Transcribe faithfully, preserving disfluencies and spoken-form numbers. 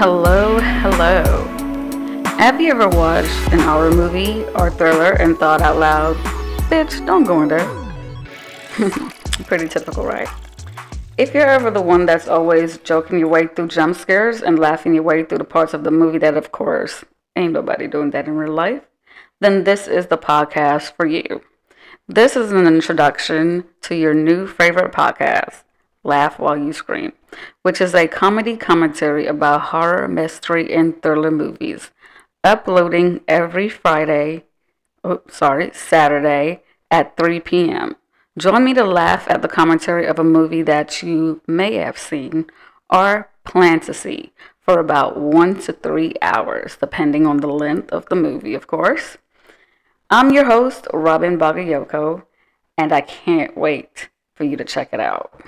Hello, hello. Have you ever watched an horror movie or thriller and thought out loud, bitch, don't go in there? Pretty typical, right? If you're ever the one that's always joking your way through jump scares and laughing your way through the parts of the movie that, of course, ain't nobody doing that in real life, then this is the podcast for you. This is an introduction to your new favorite podcast, Laugh While You Scream, which is a comedy commentary about horror, mystery, and thriller movies, uploading every Friday, oh, sorry, Saturday at three p.m. Join me to laugh at the commentary of a movie that you may have seen or plan to see for about one to three hours, depending on the length of the movie, of course. I'm your host, Robin Bagayoko, and I can't wait for you to check it out.